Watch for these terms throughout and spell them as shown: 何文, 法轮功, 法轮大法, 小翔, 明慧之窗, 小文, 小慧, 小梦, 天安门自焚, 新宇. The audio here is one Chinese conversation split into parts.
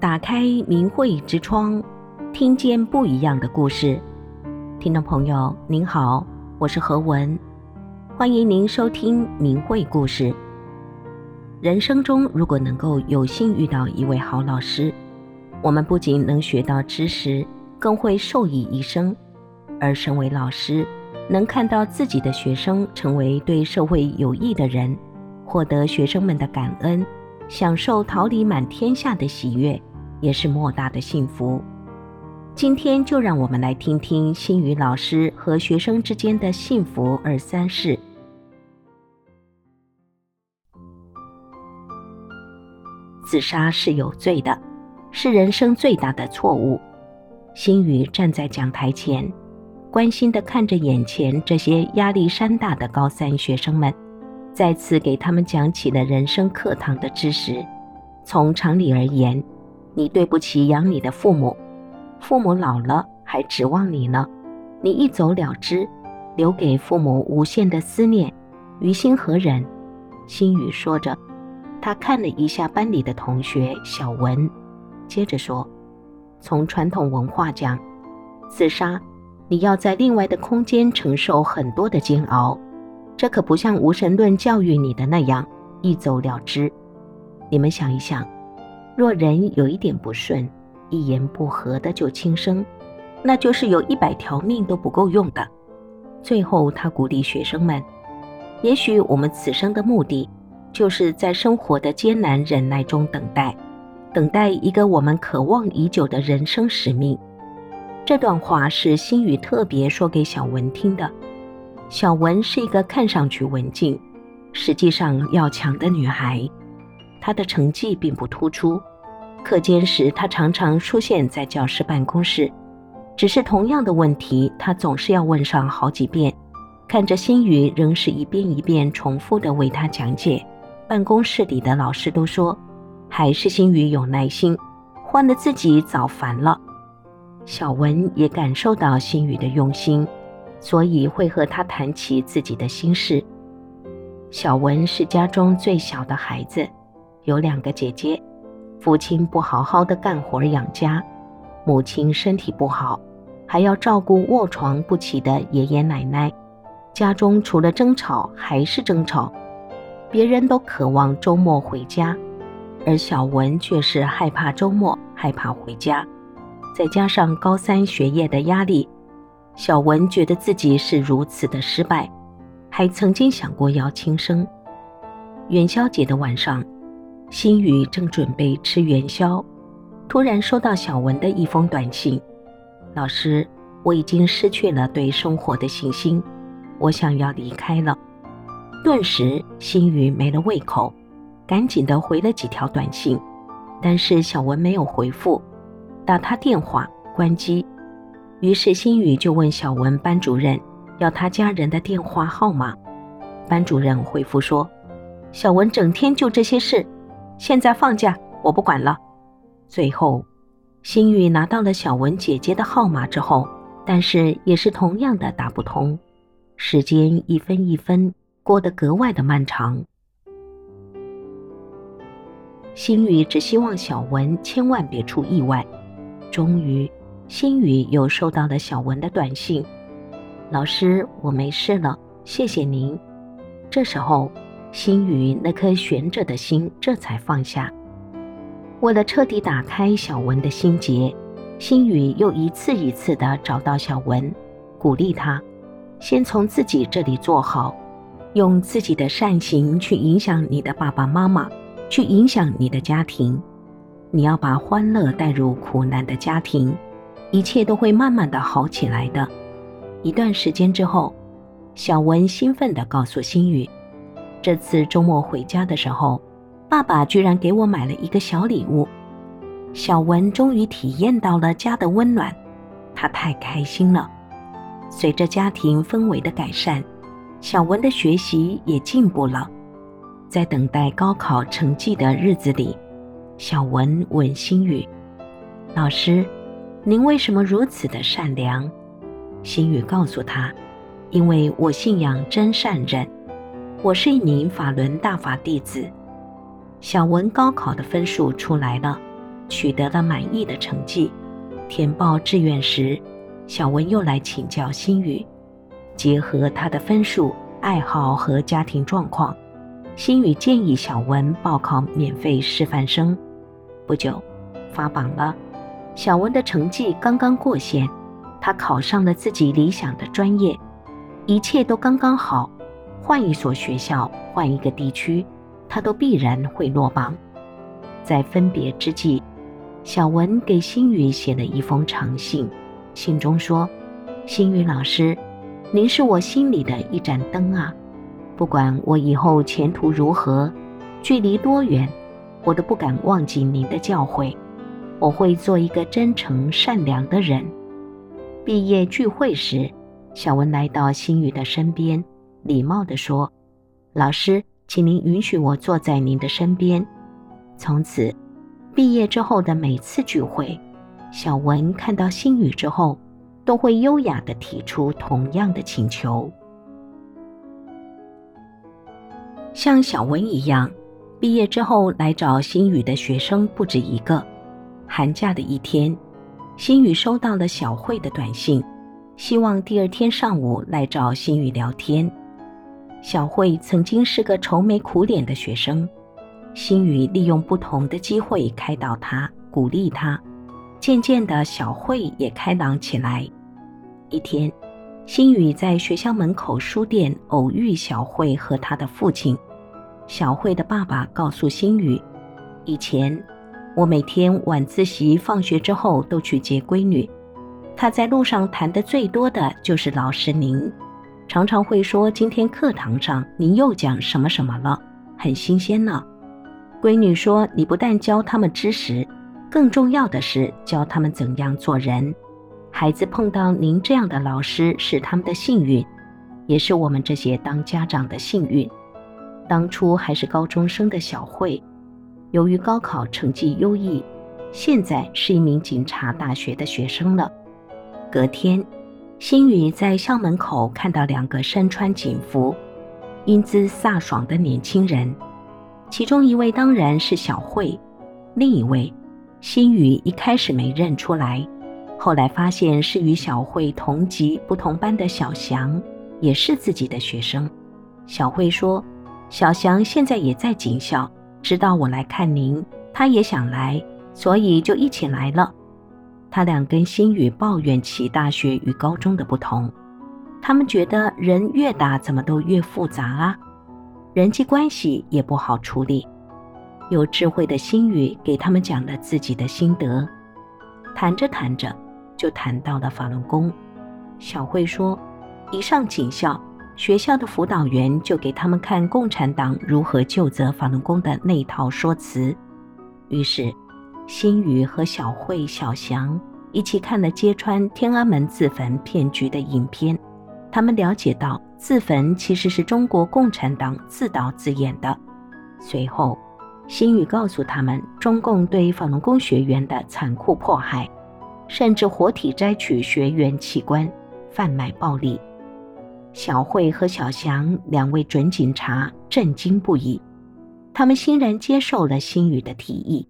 打开明慧之窗，听见不一样的故事。听众朋友您好，我是何文，欢迎您收听明慧故事。人生中如果能够有幸遇到一位好老师，我们不仅能学到知识，更会受益一生。而身为老师，能看到自己的学生成为对社会有益的人，获得学生们的感恩，享受桃李满天下的喜悦，也是莫大的幸福。今天就让我们来听听心语老师和学生之间的幸福二三事。自杀是有罪的，是人生最大的错误。心语站在讲台前，关心地看着眼前这些压力山大的高三学生们，再次给他们讲起了人生课堂的知识。从常理而言，你对不起养你的父母，父母老了还指望你呢，你一走了之，留给父母无限的思念，于心何忍？心语说着，他看了一下班里的同学小文，接着说，从传统文化讲，自杀你要在另外的空间承受很多的煎熬，这可不像无神论教育你的那样一走了之。你们想一想，若人有一点不顺，一言不合的就轻生，那就是有100条命都不够用的。最后他鼓励学生们，也许我们此生的目的就是在生活的艰难忍耐中等待一个我们渴望已久的人生使命。这段话是心语特别说给小文听的。小文是一个看上去文静，实际上要强的女孩，她的成绩并不突出，课间时他常常出现在教室办公室，只是同样的问题他总是要问上好几遍，看着心语仍是一遍一遍重复的为他讲解，办公室里的老师都说，还是心语有耐心，换了自己早烦了。小文也感受到心语的用心，所以会和他谈起自己的心事。小文是家中最小的孩子，有2个姐姐，父亲不好好的干活养家，母亲身体不好，还要照顾卧床不起的爷爷奶奶，家中除了争吵还是争吵，别人都渴望周末回家，而小文却是害怕周末，害怕回家。再加上高3学业的压力，小文觉得自己是如此的失败，还曾经想过要轻生。元宵节的晚上，心语正准备吃元宵，突然收到小文的一封短信，老师，我已经失去了对生活的信心，我想要离开了。顿时心语没了胃口，赶紧的回了几条短信，但是小文没有回复，打他电话关机。于是心语就问小文班主任要他家人的电话号码，班主任回复说，小文整天就这些事，现在放假，我不管了。最后，心语拿到了小文姐姐的号码之后，但是也是同样的打不通。时间一分一分过得格外的漫长。心语只希望小文千万别出意外。终于，心语又收到了小文的短信：“老师，我没事了，谢谢您。”这时候，心语那颗悬着的心这才放下。为了彻底打开小文的心结，心语又一次一次地找到小文，鼓励他先从自己这里做好，用自己的善行去影响你的爸爸妈妈，去影响你的家庭。你要把欢乐带入苦难的家庭，一切都会慢慢地好起来的。一段时间之后，小文兴奋地告诉心语，这次周末回家的时候，爸爸居然给我买了一个小礼物。小文终于体验到了家的温暖，他太开心了。随着家庭氛围的改善，小文的学习也进步了。在等待高考成绩的日子里，小文问心语，老师，您为什么如此的善良？心语告诉他，因为我信仰真善忍，我是一名法轮大法弟子。小文高考的分数出来了，取得了满意的成绩。填报志愿时，小文又来请教新宇，结合他的分数、爱好和家庭状况，新宇建议小文报考免费师范生。不久，发榜了。小文的成绩刚刚过线，他考上了自己理想的专业，一切都刚刚好。换一所学校，换一个地区，他都必然会落榜。在分别之际，小文给新宇写了一封长信，信中说：新宇老师，您是我心里的一盏灯啊，不管我以后前途如何，距离多远，我都不敢忘记您的教诲，我会做一个真诚善良的人。毕业聚会时，小文来到新宇的身边，礼貌地说：老师，请您允许我坐在您的身边。从此，毕业之后的每次聚会，小文看到新宇之后，都会优雅地提出同样的请求。像小文一样，毕业之后来找新宇的学生不止一个。寒假的一天，新宇收到了小慧的短信，希望第二天上午来找新宇聊天。小慧曾经是个愁眉苦脸的学生，新宇利用不同的机会开导她，鼓励她。渐渐的，小慧也开朗起来。一天，新宇在学校门口书店偶遇小慧和她的父亲。小慧的爸爸告诉新宇，以前我每天晚自习放学之后都去接闺女，她在路上谈的最多的就是老师您，常常会说今天课堂上您又讲什么什么了，很新鲜呢。闺女说你不但教他们知识，更重要的是教他们怎样做人。孩子碰到您这样的老师是他们的幸运，也是我们这些当家长的幸运。当初还是高中生的小慧，由于高考成绩优异，现在是一名警察大学的学生了。隔天，新宇在校门口看到两个身穿警服、英姿飒爽的年轻人，其中一位当然是小慧，另一位新宇一开始没认出来，后来发现是与小慧同级不同班的小翔，也是自己的学生。小慧说：小翔现在也在警校，知道我来看您，他也想来，所以就一起来了。他俩跟新宇抱怨起大学与高中的不同，他们觉得人越大怎么都越复杂啊，人际关系也不好处理。有智慧的新宇给他们讲了自己的心得，谈着谈着就谈到了法轮功。小慧说，一上警校，学校的辅导员就给他们看共产党如何究责法轮功的那套说辞。于是新宇和小慧、小翔一起看了揭穿天安门自焚骗局的影片，他们了解到自焚其实是中国共产党自导自演的。随后，新宇告诉他们中共对法轮功学员的残酷迫害，甚至活体摘取学员器官、贩卖暴力。小慧和小翔两位准警察震惊不已，他们欣然接受了新宇的提议，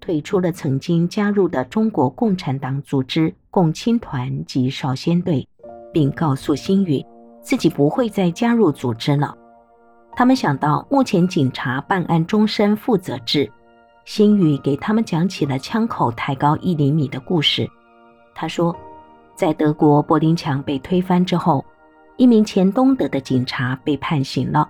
退出了曾经加入的中国共产党组织共青团及少先队，并告诉新宇自己不会再加入组织了。他们想到目前警察办案终身负责制，新宇给他们讲起了枪口抬高1厘米的故事。他说，在德国柏林墙被推翻之后，一名前东德的警察被判刑了，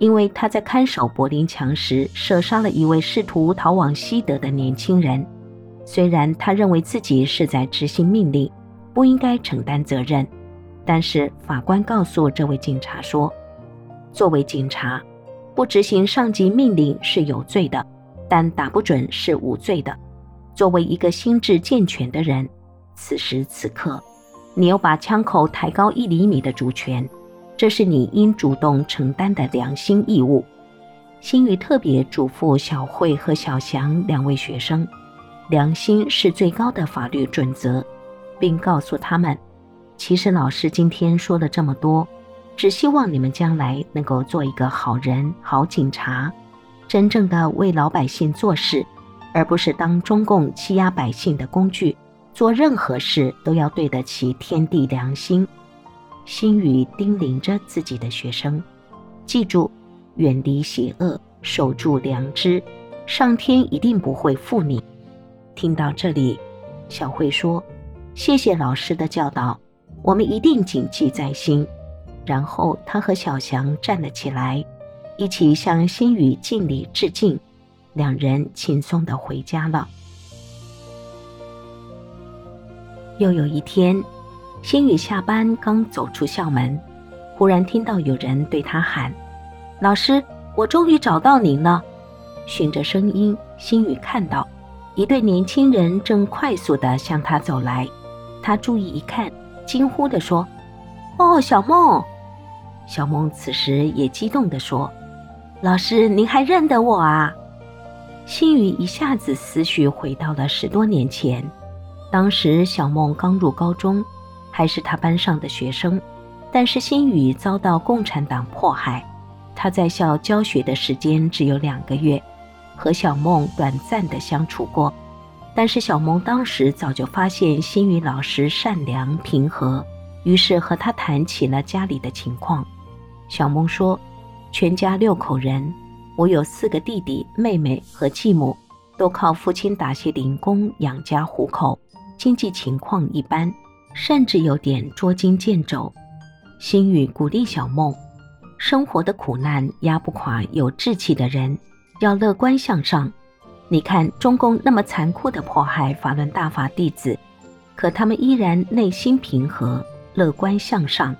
因为他在看守柏林墙时射杀了一位试图逃往西德的年轻人。虽然他认为自己是在执行命令，不应该承担责任，但是法官告诉这位警察说，作为警察，不执行上级命令是有罪的，但打不准是无罪的。作为一个心智健全的人，此时此刻你有把枪口抬高1厘米的主权，这是你应主动承担的良心义务。新宇特别嘱咐小慧和小翔两位学生，良心是最高的法律准则，并告诉他们，其实老师今天说了这么多，只希望你们将来能够做一个好人、好警察，真正的为老百姓做事，而不是当中共欺压百姓的工具，做任何事都要对得起天地良心。心语叮咛着自己的学生，记住，远离邪恶，守住良知，上天一定不会负你。听到这里，小慧说，谢谢老师的教导，我们一定谨记在心。然后她和小翔站了起来，一起向心语敬礼致敬，两人轻松地回家了。又有一天，心语下班刚走出校门，忽然听到有人对他喊，老师，我终于找到您了。循着声音，心语看到一对年轻人正快速地向他走来，他注意一看，惊呼地说，哦，小梦。小梦此时也激动地说，老师，您还认得我啊？心语一下子思绪回到了10多年前，当时小梦刚入高中，还是他班上的学生，但是心语遭到共产党迫害，他在校教学的时间只有2个月，和小梦短暂的相处过，但是小梦当时早就发现心语老师善良平和，于是和他谈起了家里的情况。小梦说，全家6口人，我有4个弟弟、妹妹和继母，都靠父亲打些零工养家糊口，经济情况一般，甚至有点捉襟见肘。心语鼓励小梦，生活的苦难压不垮有志气的人，要乐观向上。你看中共那么残酷地迫害法轮大法弟子，可他们依然内心平和，乐观向上，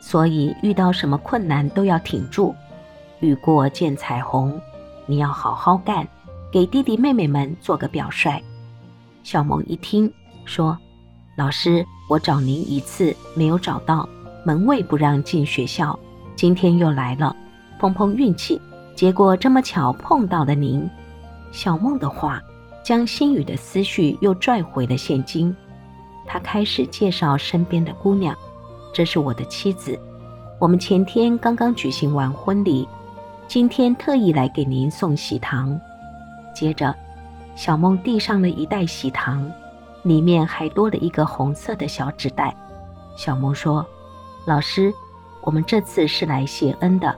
所以遇到什么困难都要挺住，雨过见彩虹，你要好好干，给弟弟妹妹们做个表率。小萌一听说，老师，我找您1次没有找到，门卫不让进学校，今天又来了，碰碰运气，结果这么巧碰到了您。小梦的话将心语的思绪又拽回了现今，他开始介绍身边的姑娘，这是我的妻子，我们前天刚刚举行完婚礼，今天特意来给您送喜糖。接着小梦递上了1袋喜糖，里面还多了1个红色的小纸袋。小梦说，老师，我们这次是来谢恩的，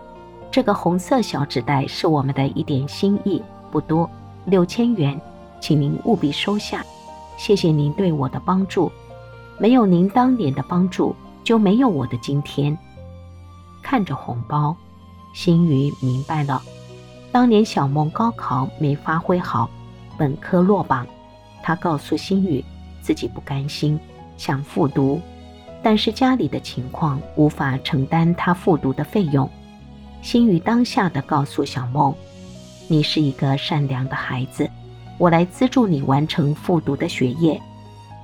这个红色小纸袋是我们的一点心意，不多，6000元，请您务必收下，谢谢您对我的帮助，没有您当年的帮助，就没有我的今天。看着红包，心语明白了，当年小梦高考没发挥好，本科落榜，他告诉心语自己不甘心，想复读，但是家里的情况无法承担他复读的费用。心语当下的告诉小梦，你是一个善良的孩子，我来资助你完成复读的学业。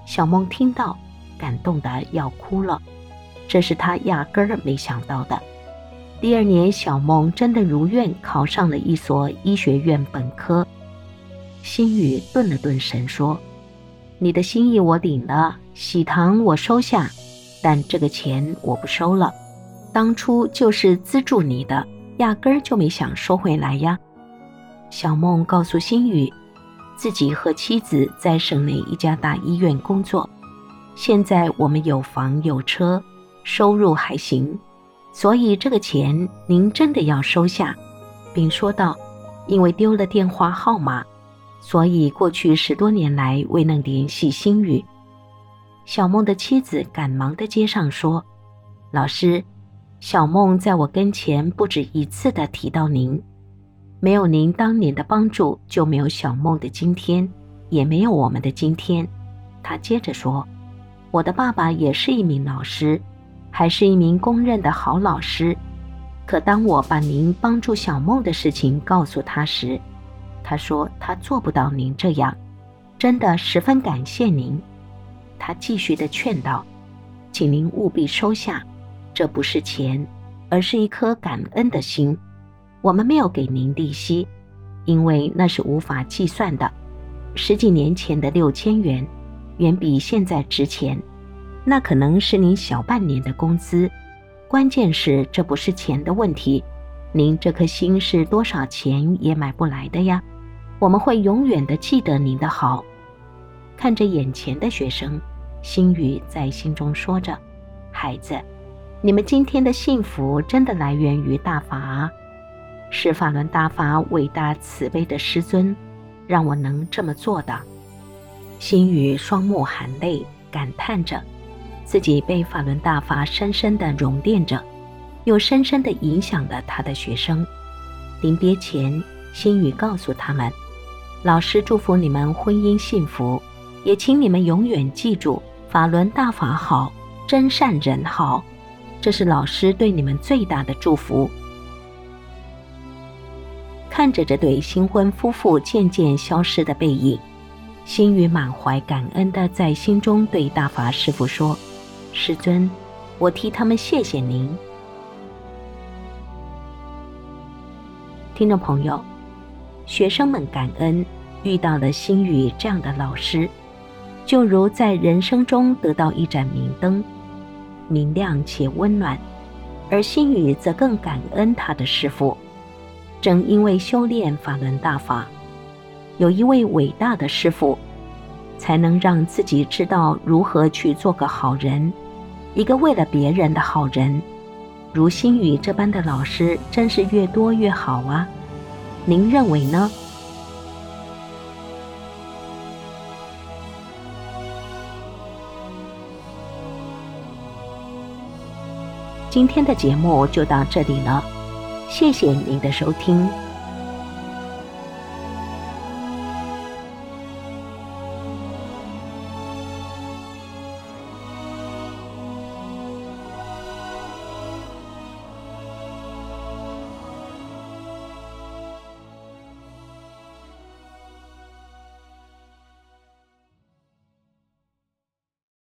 小梦听到，感动得要哭了，这是他压根儿没想到的。第2年，小梦真的如愿考上了一所医学院本科。心语顿了顿神说，你的心意我领了，喜糖我收下，但这个钱我不收了，当初就是资助你的，压根儿就没想收回来呀。小梦告诉心语，自己和妻子在省内一家大医院工作，现在我们有房有车，收入还行，所以这个钱您真的要收下，并说道，因为丢了电话号码，所以过去10多年来未能联系心语。小梦的妻子赶忙地接上说，老师，小梦在我跟前不止1次地提到您，没有您当年的帮助，就没有小梦的今天，也没有我们的今天。他接着说，我的爸爸也是一名老师，还是一名公认的好老师，可当我把您帮助小梦的事情告诉他时，他说他做不到您这样，真的十分感谢您。他继续地劝道，请您务必收下，这不是钱，而是一颗感恩的心，我们没有给您利息，因为那是无法计算的，10几年前的6000元远比现在值钱，那可能是您小半年的工资，关键是这不是钱的问题，您这颗心是多少钱也买不来的呀。我们会永远地记得您的好。看着眼前的学生，心语在心中说着，孩子，你们今天的幸福真的来源于大法。是法轮大法伟大慈悲的师尊让我能这么做的。心语双目含泪，感叹着自己被法轮大法深深地熔炼着，又深深地影响了他的学生。临别前，心语告诉他们，老师祝福你们婚姻幸福，也请你们永远记住法轮大法好，真善人好，这是老师对你们最大的祝福。看着这对新婚夫妇渐渐消失的背影，心语满怀感恩地在心中对大法师父说，师尊，我替他们谢谢您。听众朋友，学生们感恩遇到了心语这样的老师，就如在人生中得到一盏明灯，明亮且温暖，而心语则更感恩他的师父。正因为修炼法轮大法，有一位伟大的师父，才能让自己知道如何去做个好人，一个为了别人的好人。如心语这般的老师真是越多越好啊，您认为呢？今天的节目就到这里了，谢谢您的收听。